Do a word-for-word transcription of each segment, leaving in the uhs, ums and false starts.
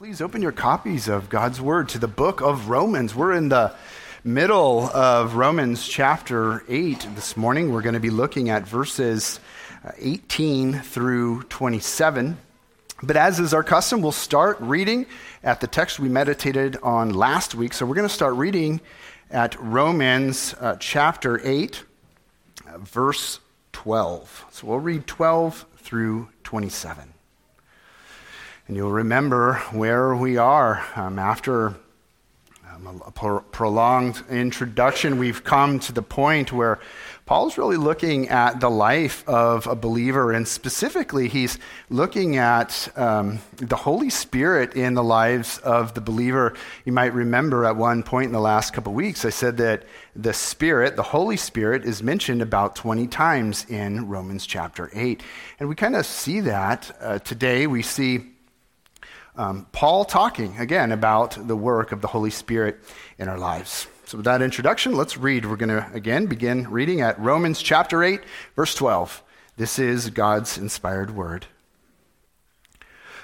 Please open your copies of God's Word to the book of Romans. We're in the middle of Romans chapter eight this morning. We're going to be looking at verses eighteen through twenty-seven. But as is our custom, we'll start reading at the text we meditated on last week. So we're going to start reading at Romans uh, chapter eight, uh, verse twelve. So we'll read twelve through twenty-seven. And you'll remember where we are um, after um, a pro- prolonged introduction. We've come to the point where Paul's really looking at the life of a believer, and specifically he's looking at um, the Holy Spirit in the lives of the believer. You might remember at one point in the last couple of weeks, I said that the Spirit, the Holy Spirit, is mentioned about twenty times in Romans chapter eight. And we kind of see that uh, today. We see Um, Paul talking again about the work of the Holy Spirit in our lives. So with that introduction, let's read. We're going to again begin reading at Romans chapter eight, verse twelve. This is God's inspired word.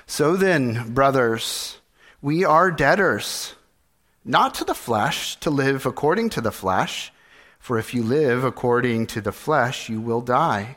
So then, brothers, we are debtors, not to the flesh, to live according to the flesh. For if you live according to the flesh, you will die.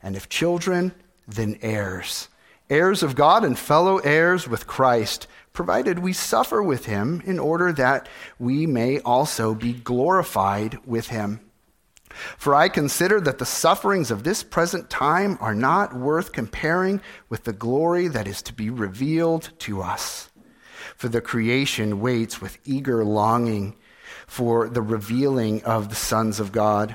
And if children, then heirs, heirs of God and fellow heirs with Christ, provided we suffer with him in order that we may also be glorified with him. For I consider that the sufferings of this present time are not worth comparing with the glory that is to be revealed to us. For the creation waits with eager longing for the revealing of the sons of God.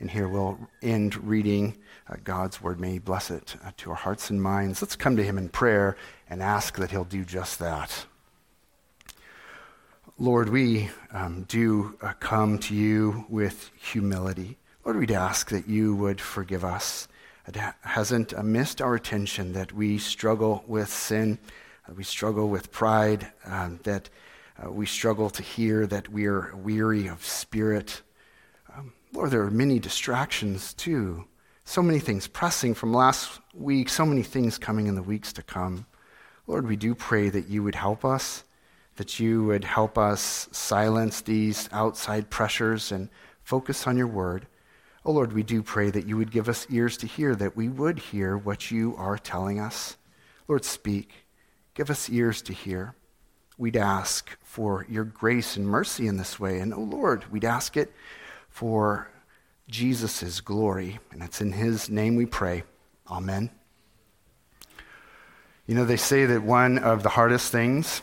And here we'll end reading uh, God's word. May he bless it uh, to our hearts and minds. Let's come to him in prayer and ask that he'll do just that. Lord, we um, do uh, come to you with humility. Lord, we'd ask that you would forgive us. It hasn't uh, missed our attention that we struggle with sin, that we struggle with pride, um, that uh, we struggle to hear that we are weary of spirit. Lord, there are many distractions too. So many things pressing from last week, so many things coming in the weeks to come. Lord, we do pray that you would help us, that you would help us silence these outside pressures and focus on your word. Oh Lord, we do pray that you would give us ears to hear, that we would hear what you are telling us. Lord, speak. Give us ears to hear. We'd ask for your grace and mercy in this way. And oh Lord, we'd ask it for Jesus' glory, and it's in his name we pray. Amen. You know, they say that one of the hardest things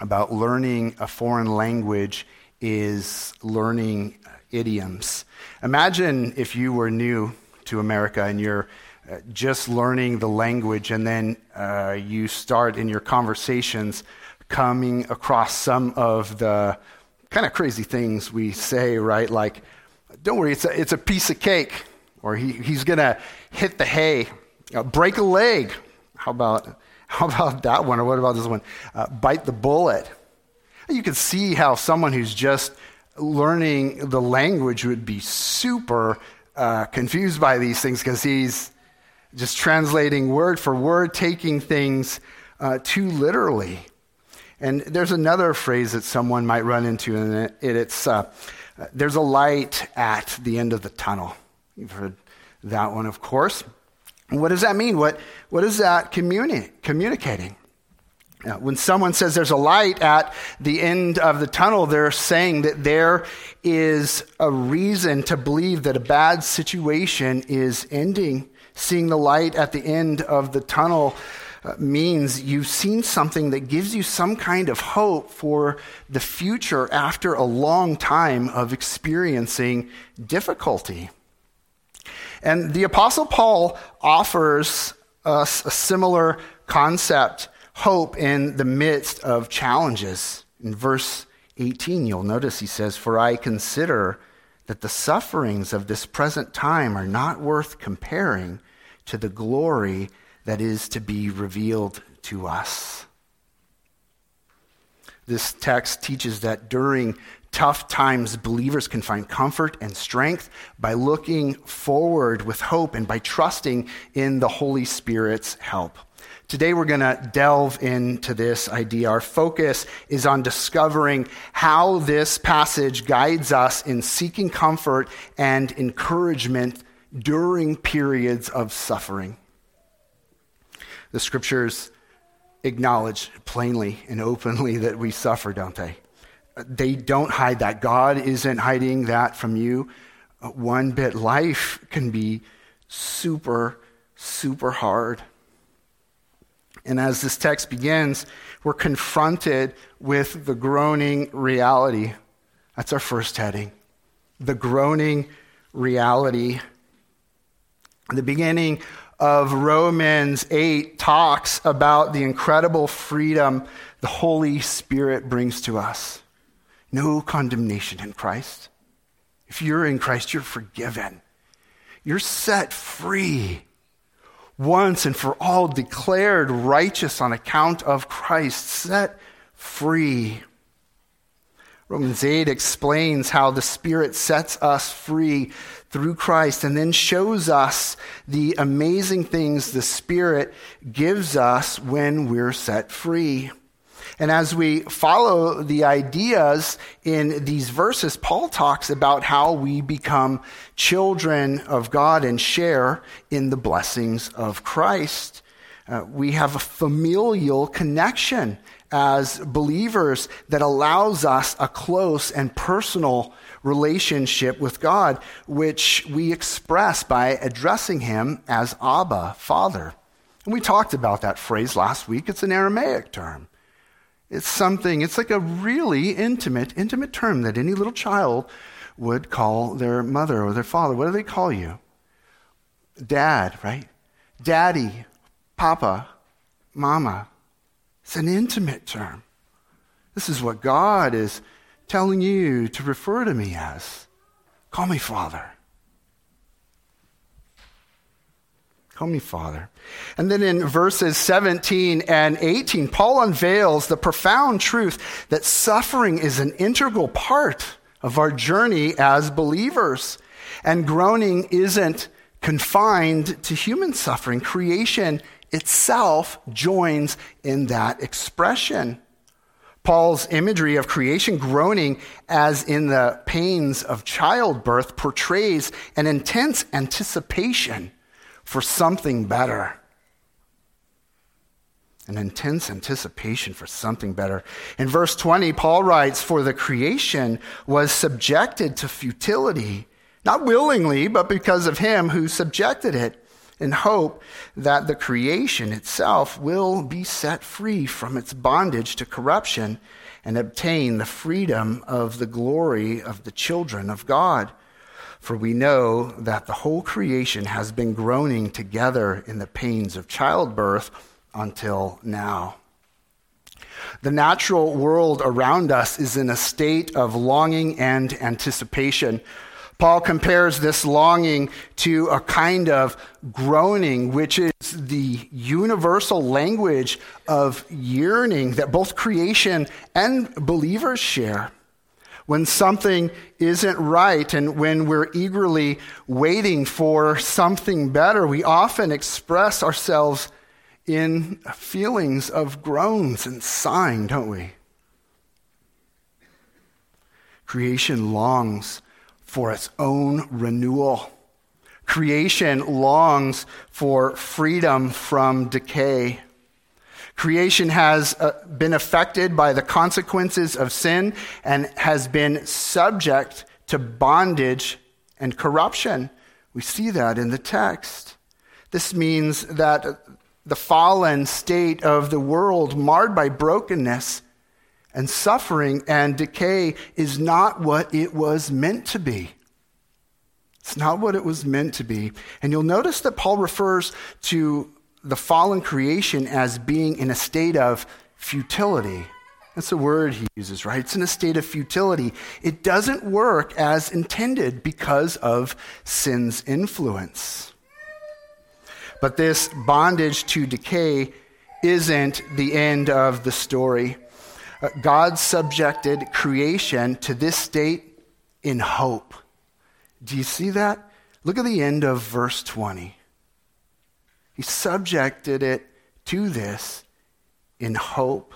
about learning a foreign language is learning idioms. Imagine if you were new to America and you're uh, just learning the language, and then uh, you start in your conversations coming across some of the kind of crazy things we say, right? Like, don't worry, it's a, it's a piece of cake, or he, he's gonna hit the hay, uh, break a leg. How about how about that one? Or what about this one? Uh, bite the bullet. You can see how someone who's just learning the language would be super uh, confused by these things, because he's just translating word for word, taking things uh, too literally. And there's another phrase that someone might run into, and it, it, it's uh, there's a light at the end of the tunnel. You've heard that one, of course. What does that mean? What what is that communi- communicating? Now, when someone says there's a light at the end of the tunnel, they're saying that there is a reason to believe that a bad situation is ending. Seeing the light at the end of the tunnel uh, means you've seen something that gives you some kind of hope for the future after a long time of experiencing difficulty. And the Apostle Paul offers us a similar concept, hope in the midst of challenges. In verse eighteen, you'll notice he says, "For I consider that the sufferings of this present time are not worth comparing to the glory that is to be revealed to us." This text teaches that during tough times, believers can find comfort and strength by looking forward with hope and by trusting in the Holy Spirit's help. Today, we're going to delve into this idea. Our focus is on discovering how this passage guides us in seeking comfort and encouragement during periods of suffering. The scriptures acknowledge plainly and openly that we suffer, don't they? They don't hide that. God isn't hiding that from you one bit. Life can be super, super hard. And as this text begins, we're confronted with the groaning reality. That's our first heading, the groaning reality. The beginning of Romans eight talks about the incredible freedom the Holy Spirit brings to us. No condemnation in Christ. If you're in Christ, you're forgiven. You're set free. Once and for all declared righteous on account of Christ, set free. Romans eight explains how the Spirit sets us free through Christ and then shows us the amazing things the Spirit gives us when we're set free. And as we follow the ideas in these verses, Paul talks about how we become children of God and share in the blessings of Christ. Uh, we have a familial connection as believers that allows us a close and personal relationship with God, which we express by addressing him as Abba, Father. And we talked about that phrase last week. It's an Aramaic term. It's something, it's like a really intimate, intimate term that any little child would call their mother or their father. What do they call you? Dad, right? Daddy, Papa, Mama. It's an intimate term. This is what God is telling you to refer to me as. Call me Father. Call me Father. And then in verses seventeen and eighteen, Paul unveils the profound truth that suffering is an integral part of our journey as believers. And groaning isn't confined to human suffering. Creation itself joins in that expression. Paul's imagery of creation groaning as in the pains of childbirth portrays an intense anticipation for something better. An intense anticipation for something better. In verse twenty, Paul writes, "For the creation was subjected to futility, not willingly, but because of him who subjected it, in hope that the creation itself will be set free from its bondage to corruption and obtain the freedom of the glory of the children of God. For we know that the whole creation has been groaning together in the pains of childbirth until now. The natural world around us is in a state of longing and anticipation. Paul compares this longing to a kind of groaning, which is the universal language of yearning that both creation and believers share. When something isn't right and when we're eagerly waiting for something better, we often express ourselves in feelings of groans and sighing, don't we? Creation longs for its own renewal. Creation longs for freedom from decay. Creation has been affected by the consequences of sin and has been subject to bondage and corruption. We see that in the text. This means that the fallen state of the world, marred by brokenness and suffering and decay, is not what it was meant to be. It's not what it was meant to be. And you'll notice that Paul refers to the fallen creation as being in a state of futility. That's the word he uses, right? It's in a state of futility. It doesn't work as intended because of sin's influence. But this bondage to decay isn't the end of the story. God subjected creation to this state in hope. Do you see that? Look at the end of verse twenty. He subjected it to this in hope.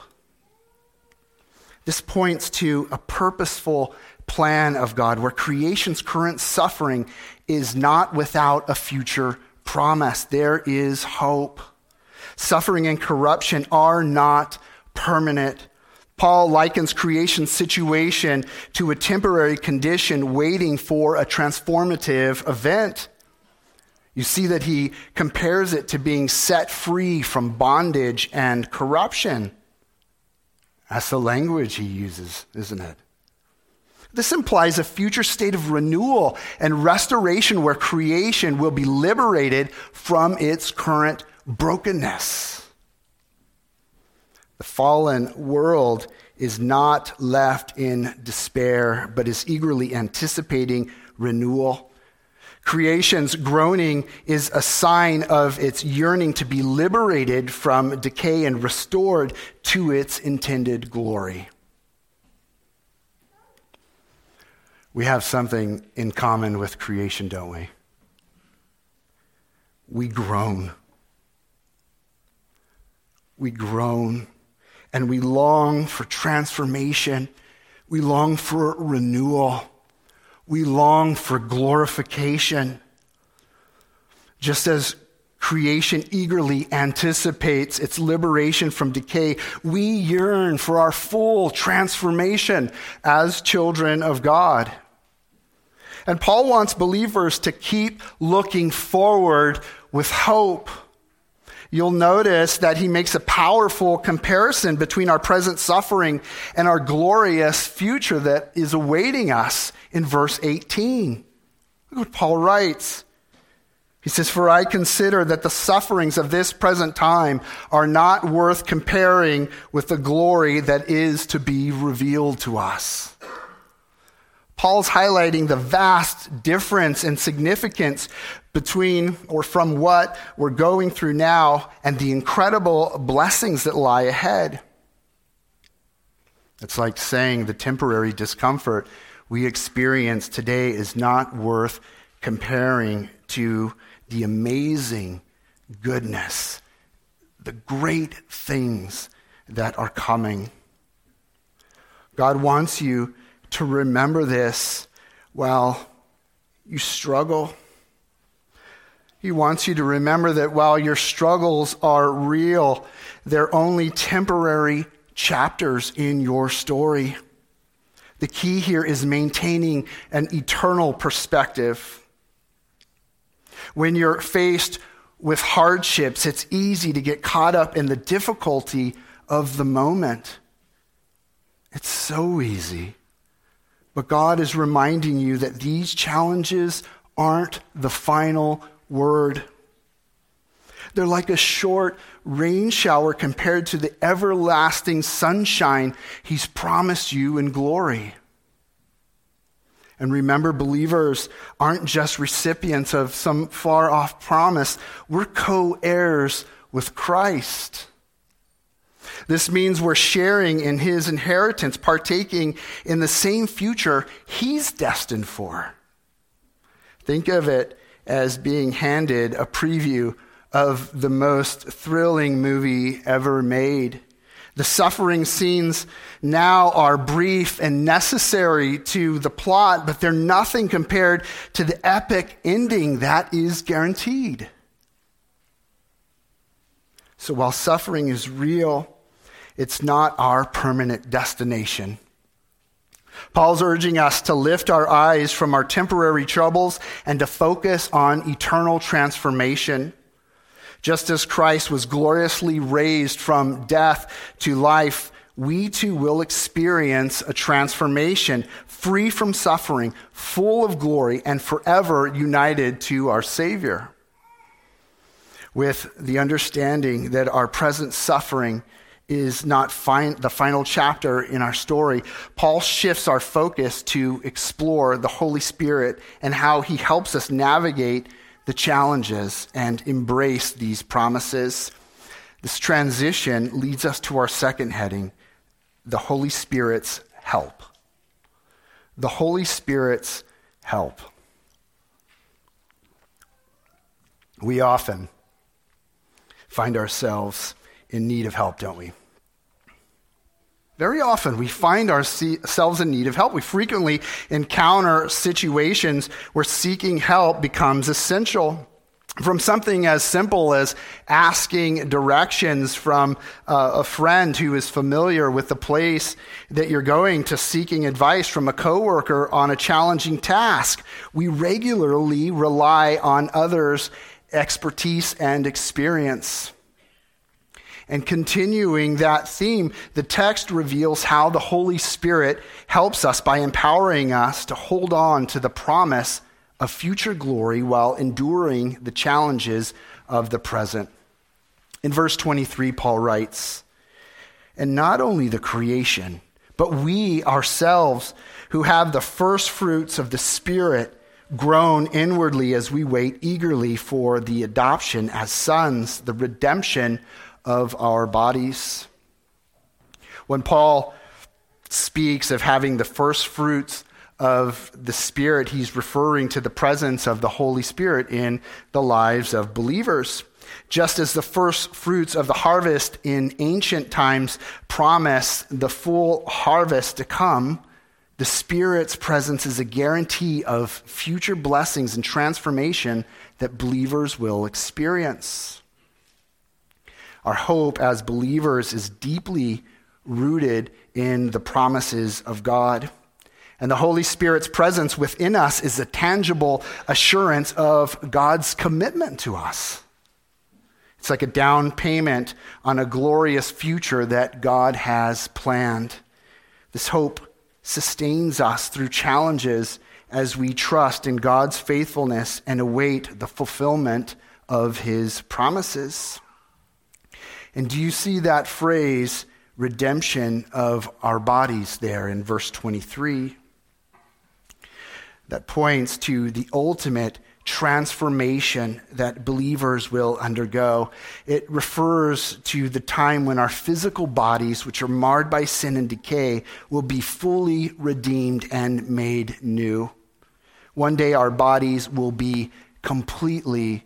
This points to a purposeful plan of God where creation's current suffering is not without a future promise. There is hope. Suffering and corruption are not permanent. Paul likens creation's situation to a temporary condition waiting for a transformative event. You see that he compares it to being set free from bondage and corruption. That's the language he uses, isn't it? This implies a future state of renewal and restoration where creation will be liberated from its current brokenness. The fallen world is not left in despair, but is eagerly anticipating renewal. Creation's groaning is a sign of its yearning to be liberated from decay and restored to its intended glory. We have something in common with creation, don't we? We groan. We groan. And we long for transformation. We long for renewal. We long for glorification. Just as creation eagerly anticipates its liberation from decay, we yearn for our full transformation as children of God. And Paul wants believers to keep looking forward with hope. You'll notice that he makes a powerful comparison between our present suffering and our glorious future that is awaiting us in verse eighteen. Look what Paul writes. He says, "For I consider that the sufferings of this present time are not worth comparing with the glory that is to be revealed to us." Paul's highlighting the vast difference in significance between or from what we're going through now and the incredible blessings that lie ahead. It's like saying the temporary discomfort we experience today is not worth comparing to the amazing goodness, the great things that are coming. God wants you to remember this while you struggle. He wants you to remember that while your struggles are real, they're only temporary chapters in your story. The key here is maintaining an eternal perspective. When you're faced with hardships, it's easy to get caught up in the difficulty of the moment. It's so easy. But God is reminding you that these challenges aren't the final word. They're like a short rain shower compared to the everlasting sunshine he's promised you in glory. And remember, believers aren't just recipients of some far-off promise. We're co-heirs with Christ. This means we're sharing in his inheritance, partaking in the same future he's destined for. Think of it as being handed a preview of the most thrilling movie ever made. The suffering scenes now are brief and necessary to the plot, but they're nothing compared to the epic ending that is guaranteed. So while suffering is real, it's not our permanent destination. Paul's urging us to lift our eyes from our temporary troubles and to focus on eternal transformation. Just as Christ was gloriously raised from death to life, we too will experience a transformation, free from suffering, full of glory, and forever united to our Savior. With the understanding that our present suffering is not fin- the final chapter in our story, Paul shifts our focus to explore the Holy Spirit and how he helps us navigate the challenges and embrace these promises. This transition leads us to our second heading, the Holy Spirit's help. The Holy Spirit's help. We often find ourselves in need of help, don't we? Very often we find ourselves in need of help. We frequently encounter situations where seeking help becomes essential. From something as simple as asking directions from uh, a friend who is familiar with the place that you're going, to seeking advice from a coworker on a challenging task. We regularly rely on others' expertise and experience. And continuing that theme, the text reveals how the Holy Spirit helps us by empowering us to hold on to the promise of future glory while enduring the challenges of the present. In verse twenty-three, Paul writes, "And not only the creation, but we ourselves who have the first fruits of the Spirit groan inwardly as we wait eagerly for the adoption as sons, the redemption of our bodies." When Paul speaks of having the first fruits of the Spirit, he's referring to the presence of the Holy Spirit in the lives of believers. Just as the first fruits of the harvest in ancient times promise the full harvest to come, the Spirit's presence is a guarantee of future blessings and transformation that believers will experience. Our hope as believers is deeply rooted in the promises of God. And the Holy Spirit's presence within us is a tangible assurance of God's commitment to us. It's like a down payment on a glorious future that God has planned. This hope sustains us through challenges as we trust in God's faithfulness and await the fulfillment of his promises. And do you see that phrase, redemption of our bodies, there in verse twenty-three? That points to the ultimate transformation that believers will undergo. It refers to the time when our physical bodies, which are marred by sin and decay, will be fully redeemed and made new. One day our bodies will be completely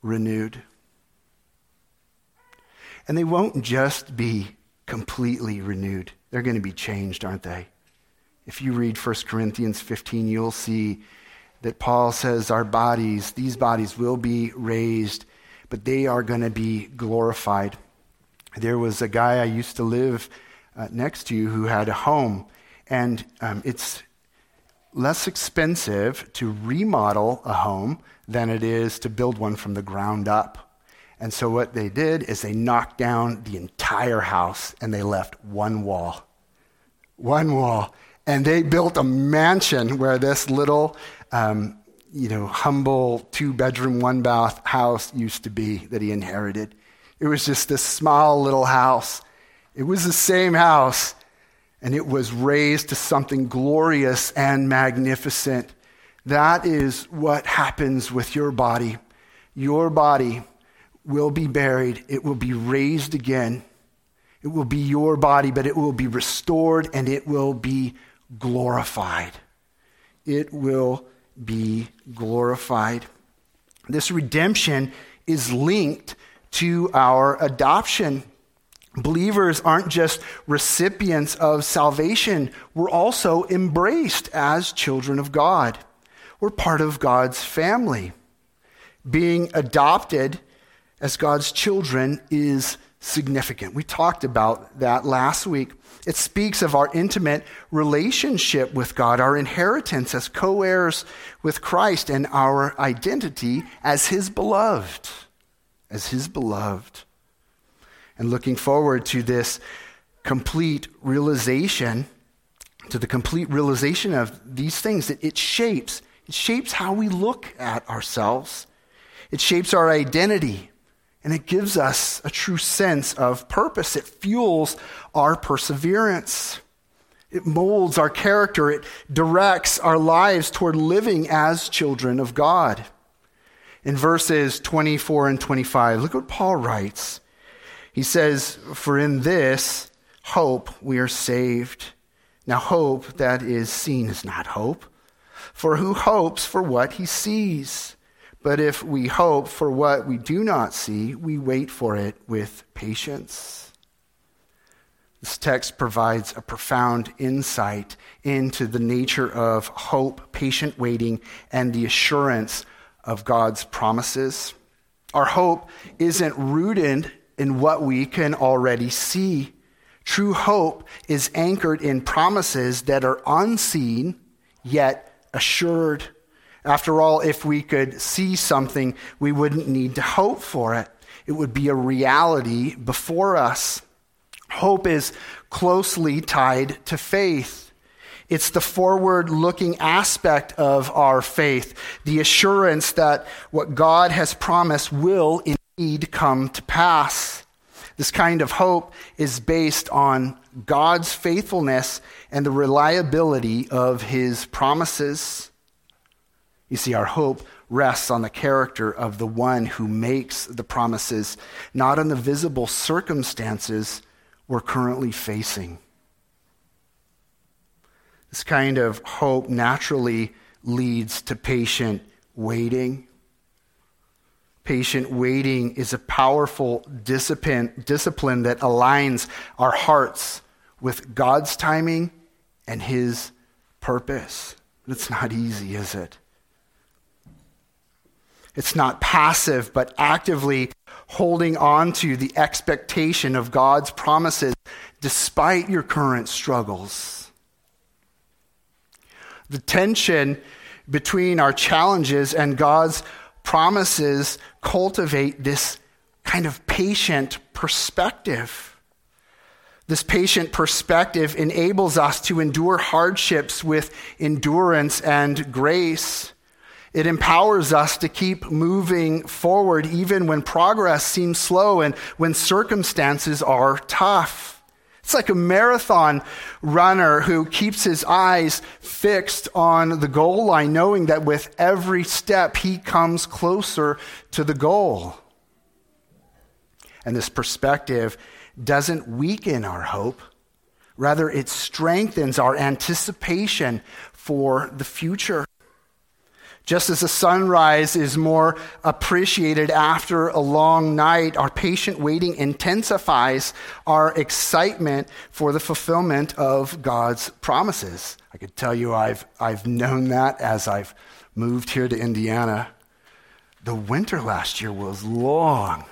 renewed. And they won't just be completely renewed. They're going to be changed, aren't they? If you read First Corinthians fifteen, you'll see that Paul says our bodies, these bodies will be raised, but they are going to be glorified. There was a guy I used to live uh, next to who had a home, and um, it's less expensive to remodel a home than it is to build one from the ground up. And so what they did is they knocked down the entire house and they left one wall. One wall. And they built a mansion where this little, um, you know, humble two-bedroom, one-bath house used to be that he inherited. It was just this small little house. It was the same house, and it was raised to something glorious and magnificent. That is what happens with your body. Your body will be buried. It will be raised again. It will be your body, but it will be restored and it will be glorified. It will be glorified. This redemption is linked to our adoption. Believers aren't just recipients of salvation. We're also embraced as children of God. We're part of God's family. Being adopted as God's children is significant. We talked about that last week. It speaks of our intimate relationship with God, our inheritance as co-heirs with Christ, and our identity as his beloved, as his beloved. And looking forward to this complete realization, to the complete realization of these things, that it shapes, it shapes how we look at ourselves. It shapes our identity. And it gives us a true sense of purpose. It fuels our perseverance. It molds our character. It directs our lives toward living as children of God. In verses twenty-four and twenty-five, look what Paul writes. He says, "For in this hope we are saved. Now hope that is seen is not hope. For who hopes for what he sees? But if we hope for what we do not see, we wait for it with patience." This text provides a profound insight into the nature of hope, patient waiting, and the assurance of God's promises. Our hope isn't rooted in what we can already see. True hope is anchored in promises that are unseen, yet assured. After all, if we could see something, we wouldn't need to hope for it. It would be a reality before us. Hope is closely tied to faith. It's the forward-looking aspect of our faith, the assurance that what God has promised will indeed come to pass. This kind of hope is based on God's faithfulness and the reliability of his promises. You see, our hope rests on the character of the one who makes the promises, not on the visible circumstances we're currently facing. This kind of hope naturally leads to patient waiting. Patient waiting is a powerful discipline, discipline that aligns our hearts with God's timing and his purpose. It's not easy, is it? It's not passive, but actively holding on to the expectation of God's promises despite your current struggles. The tension between our challenges and God's promises cultivate this kind of patient perspective. This patient perspective enables us to endure hardships with endurance and grace. It empowers us to keep moving forward even when progress seems slow and when circumstances are tough. It's like a marathon runner who keeps his eyes fixed on the goal line, knowing that with every step he comes closer to the goal. And this perspective doesn't weaken our hope. Rather, it strengthens our anticipation for the future. Just as a sunrise is more appreciated after a long night, our patient waiting intensifies our excitement for the fulfillment of God's promises. I could tell you I've I've known that as I've moved here to Indiana. The winter last year was long.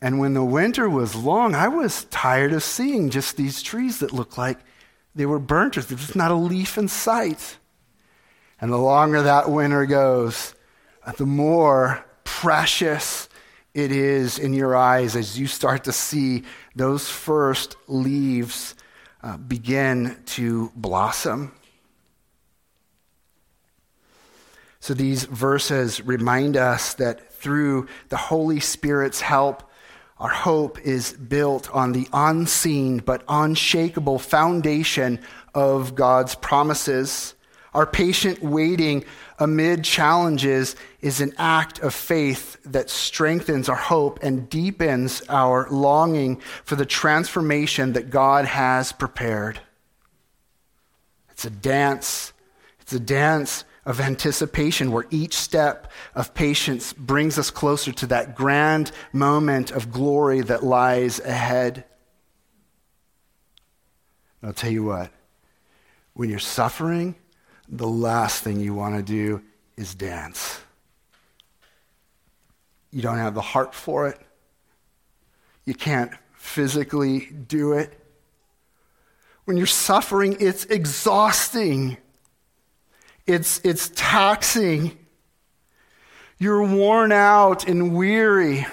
And when the winter was long, I was tired of seeing just these trees that looked like they were burnt. There's just not a leaf in sight. And the longer that winter goes, the more precious it is in your eyes as you start to see those first leaves uh, begin to blossom. So these verses remind us that through the Holy Spirit's help, our hope is built on the unseen but unshakable foundation of God's promises. Our patient waiting amid challenges is an act of faith that strengthens our hope and deepens our longing for the transformation that God has prepared. It's a dance. It's a dance of anticipation where each step of patience brings us closer to that grand moment of glory that lies ahead. I'll tell you what, when you're suffering, the last thing you want to do is dance. You don't have the heart for it. You can't physically do it. When you're suffering, it's exhausting. It's, it's taxing. You're worn out and weary.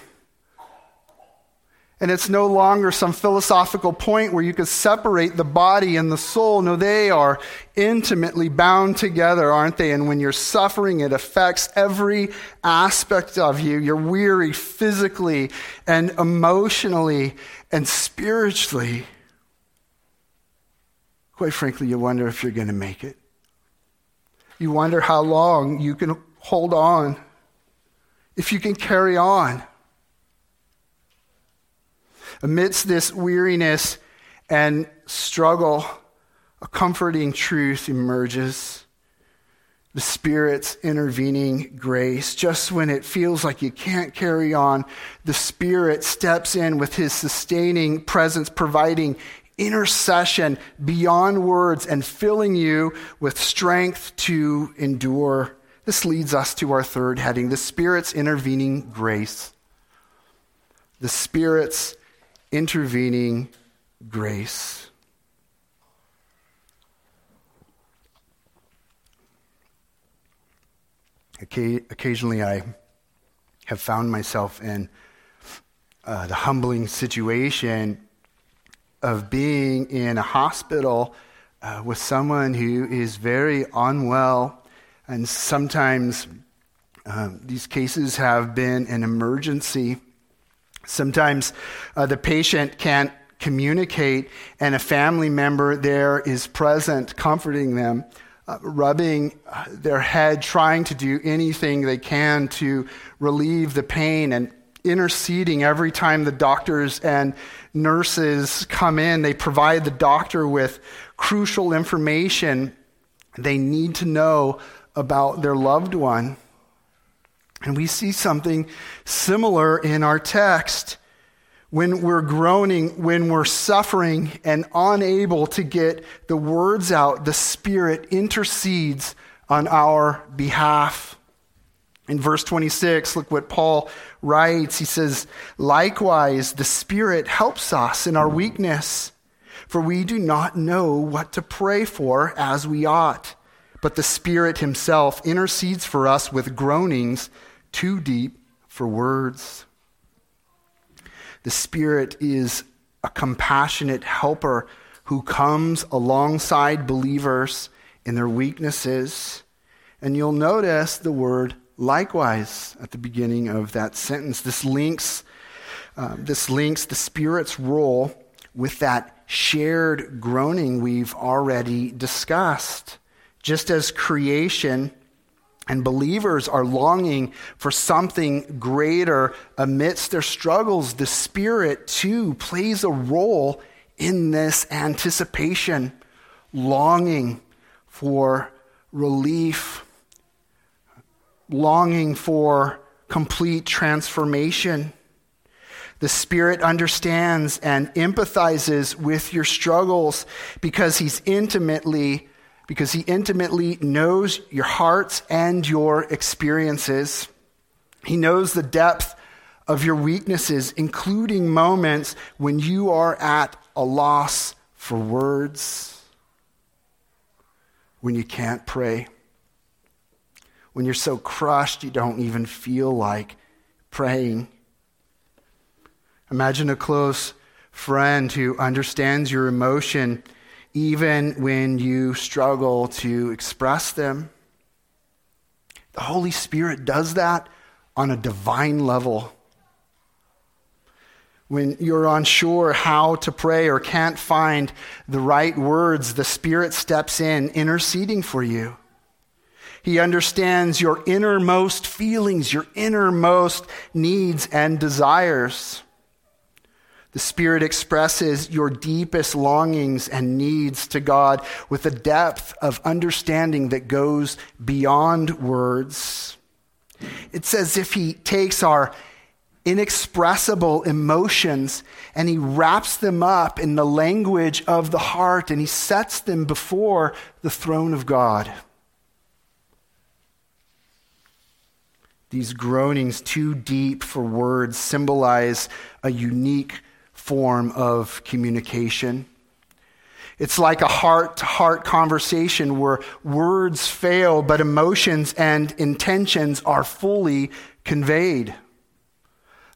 And it's no longer some philosophical point where you could separate the body and the soul. No, they are intimately bound together, aren't they? And when you're suffering, it affects every aspect of you. You're weary physically and emotionally and spiritually. Quite frankly, you wonder if you're going to make it. You wonder how long you can hold on, if you can carry on. Amidst this weariness and struggle, a comforting truth emerges. The Spirit's intervening grace. Just when it feels like you can't carry on, the Spirit steps in with his sustaining presence, providing intercession beyond words and filling you with strength to endure. This leads us to our third heading, the Spirit's intervening grace. The Spirit's intervening grace. Occasionally I have found myself in uh, the humbling situation of being in a hospital uh, with someone who is very unwell, and sometimes um, these cases have been an emergency. Sometimes uh, the patient can't communicate, and a family member there is present, comforting them, uh, rubbing uh, their head, trying to do anything they can to relieve the pain, and interceding every time the doctors and nurses come in. They provide the doctor with crucial information they need to know about their loved one. And we see something similar in our text. When we're groaning, when we're suffering and unable to get the words out, the Spirit intercedes on our behalf. In verse twenty-six, look what Paul writes. He says, "Likewise, the Spirit helps us in our weakness, for we do not know what to pray for as we ought. But the Spirit himself intercedes for us with groanings too deep for words." The Spirit is a compassionate helper who comes alongside believers in their weaknesses. And you'll notice the word "likewise" at the beginning of that sentence. This links, uh, this links the Spirit's role with that shared groaning we've already discussed. Just as creation and believers are longing for something greater amidst their struggles, the Spirit too plays a role in this anticipation, longing for relief, longing for complete transformation. The Spirit understands and empathizes with your struggles because he's intimately because he intimately knows your hearts and your experiences. He knows the depth of your weaknesses, including moments when you are at a loss for words, when you can't pray, when you're so crushed you don't even feel like praying. Imagine a close friend who understands your emotion even when you struggle to express them. The Holy Spirit does that on a divine level. When you're unsure how to pray or can't find the right words, the Spirit steps in, interceding for you. He understands your innermost feelings, your innermost needs and desires. The Spirit expresses your deepest longings and needs to God with a depth of understanding that goes beyond words. It's as if He takes our inexpressible emotions and He wraps them up in the language of the heart, and He sets them before the throne of God. These groanings too deep for words symbolize a unique form of communication. It's like a heart-to-heart conversation where words fail, but emotions and intentions are fully conveyed.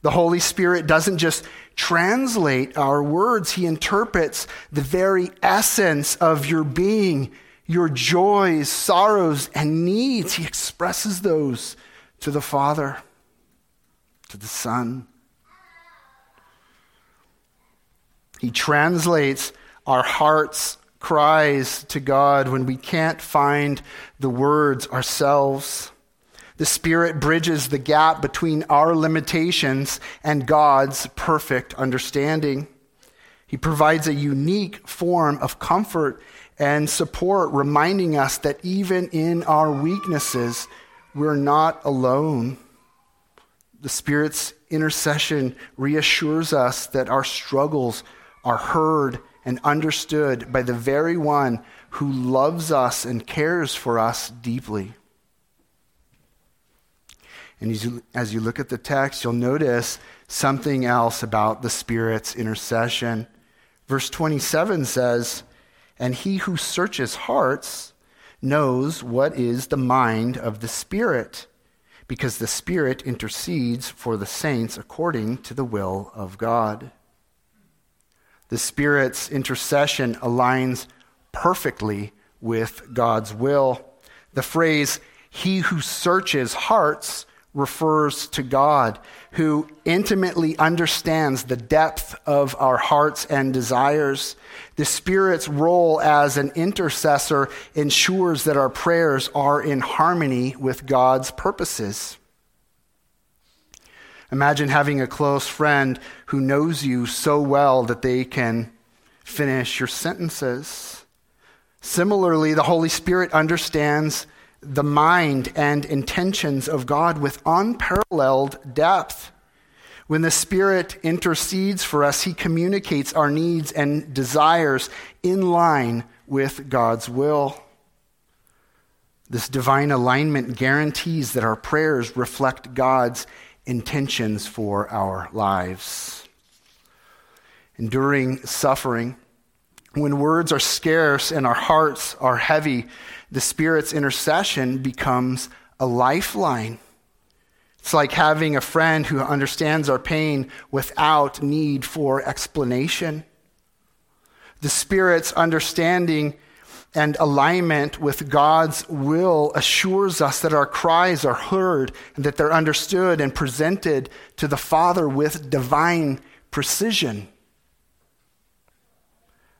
The Holy Spirit doesn't just translate our words. He interprets the very essence of your being, your joys, sorrows, and needs. He expresses those to the Father, to the Son. He translates our heart's cries to God when we can't find the words ourselves. The Spirit bridges the gap between our limitations and God's perfect understanding. He provides a unique form of comfort and support, reminding us that even in our weaknesses, we're not alone. The Spirit's intercession reassures us that our struggles are heard and understood by the very one who loves us and cares for us deeply. And as you, as you look at the text, you'll notice something else about the Spirit's intercession. Verse twenty-seven says, "And He who searches hearts knows what is the mind of the Spirit, because the Spirit intercedes for the saints according to the will of God." The Spirit's intercession aligns perfectly with God's will. The phrase, "He who searches hearts," refers to God, who intimately understands the depth of our hearts and desires. The Spirit's role as an intercessor ensures that our prayers are in harmony with God's purposes. Imagine having a close friend who knows you so well that they can finish your sentences. Similarly, the Holy Spirit understands the mind and intentions of God with unparalleled depth. When the Spirit intercedes for us, He communicates our needs and desires in line with God's will. This divine alignment guarantees that our prayers reflect God's intentions for our lives. Enduring suffering, when words are scarce and our hearts are heavy, the Spirit's intercession becomes a lifeline. It's like having a friend who understands our pain without need for explanation. The Spirit's understanding and alignment with God's will assures us that our cries are heard and that they're understood and presented to the Father with divine precision.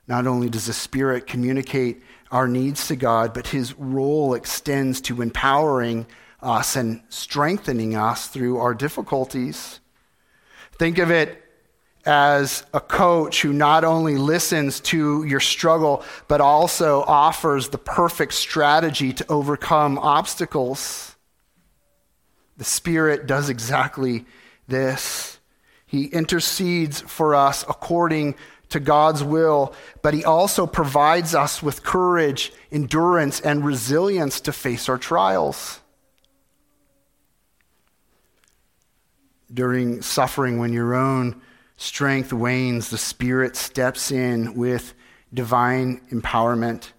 Not only does the Spirit communicate our needs to God, but His role extends to empowering us and strengthening us through our difficulties. Think of it as a coach who not only listens to your struggle, but also offers the perfect strategy to overcome obstacles. The Spirit does exactly this. He intercedes for us according to to God's will, but He also provides us with courage, endurance, and resilience to face our trials. During suffering, when your own strength wanes, the Spirit steps in with divine empowerment.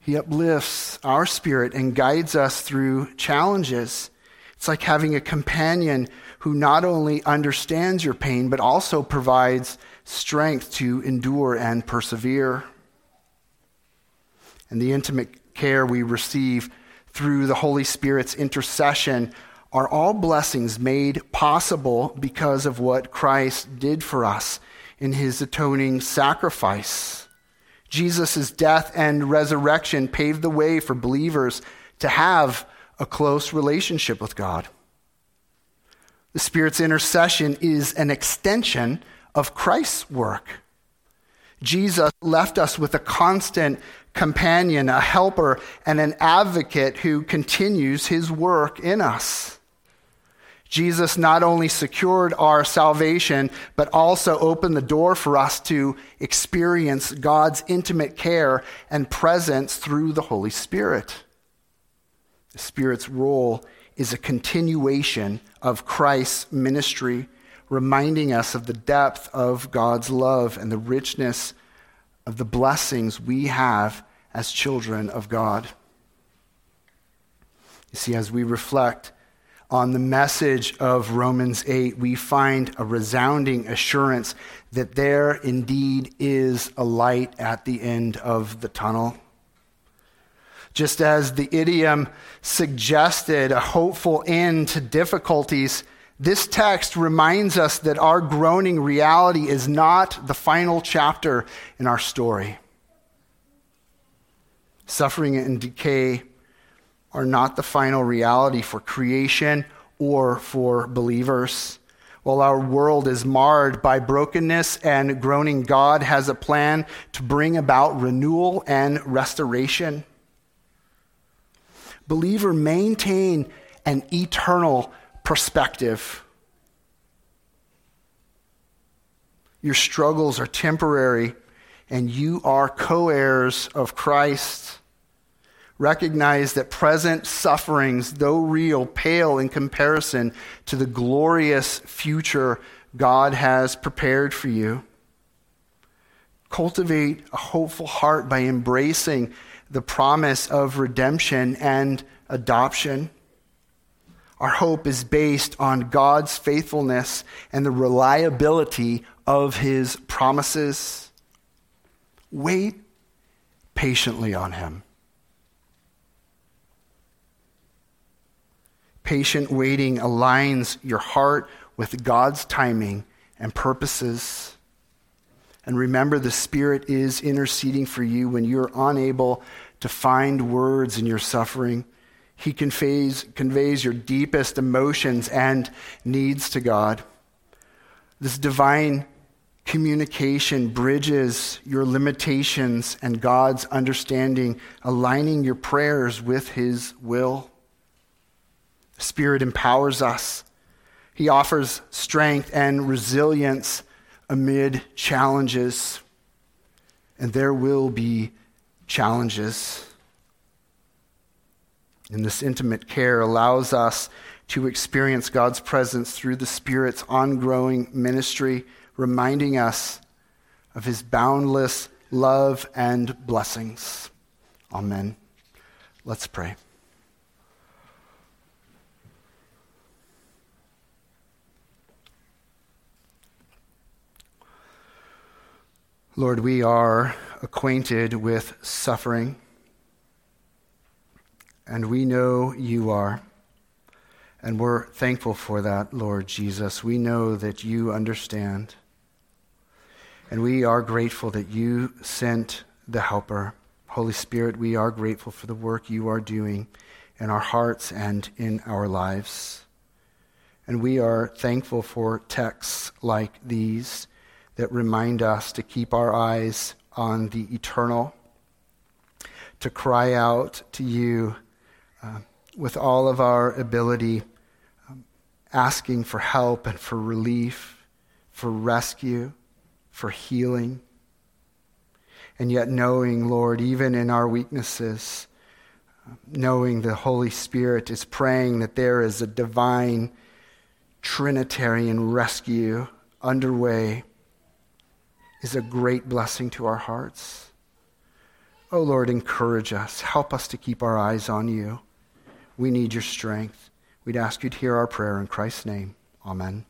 He uplifts our spirit and guides us through challenges. It's like having a companion who not only understands your pain, but also provides strength to endure and persevere. and the intimate care we receive through the Holy Spirit's intercession are all blessings made possible because of what Christ did for us in his atoning sacrifice. Jesus' death and resurrection paved the way for believers to have a close relationship with God. The Spirit's intercession is an extension of Christ's work. Jesus left us with a constant companion, a helper, and an advocate who continues his work in us. Jesus not only secured our salvation, but also opened the door for us to experience God's intimate care and presence through the Holy Spirit. The Spirit's role is a continuation of Christ's ministry, reminding us of the depth of God's love and the richness of the blessings we have as children of God. You see, as we reflect on the message of Romans eight, we find a resounding assurance that there indeed is a light at the end of the tunnel. Just as the idiom suggested a hopeful end to difficulties, this text reminds us that our groaning reality is not the final chapter in our story. Suffering and decay are not the final reality for creation or for believers. While our world is marred by brokenness and groaning, God has a plan to bring about renewal and restoration. Believer, maintain an eternal perspective. Your struggles are temporary, and you are co-heirs of Christ. Recognize that present sufferings, though real, pale in comparison to the glorious future God has prepared for you. Cultivate a hopeful heart by embracing the promise of redemption and adoption. Our hope is based on God's faithfulness and the reliability of his promises. Wait patiently on him. Patient waiting aligns your heart with God's timing and purposes. And remember, the Spirit is interceding for you when you're unable to find words in your suffering. He conveys, conveys your deepest emotions and needs to God. This divine communication bridges your limitations and God's understanding, aligning your prayers with his will. The Spirit empowers us. He offers strength and resilience amid challenges, and there will be challenges. And this intimate care allows us to experience God's presence through the Spirit's ongoing ministry, reminding us of his boundless love and blessings. Amen. Let's pray. Lord, we are acquainted with suffering, and we know you are. And we're thankful for that, Lord Jesus. We know that you understand. And we are grateful that you sent the Helper. Holy Spirit, we are grateful for the work you are doing in our hearts and in our lives. And we are thankful for texts like these that remind us to keep our eyes on the eternal, to cry out to you, Uh, with all of our ability, um, asking for help and for relief, for rescue, for healing. And yet knowing, Lord, even in our weaknesses, uh, knowing the Holy Spirit is praying that there is a divine Trinitarian rescue underway is a great blessing to our hearts. Oh Lord, encourage us. Help us to keep our eyes on you. We need your strength. We'd ask you to hear our prayer in Christ's name. Amen.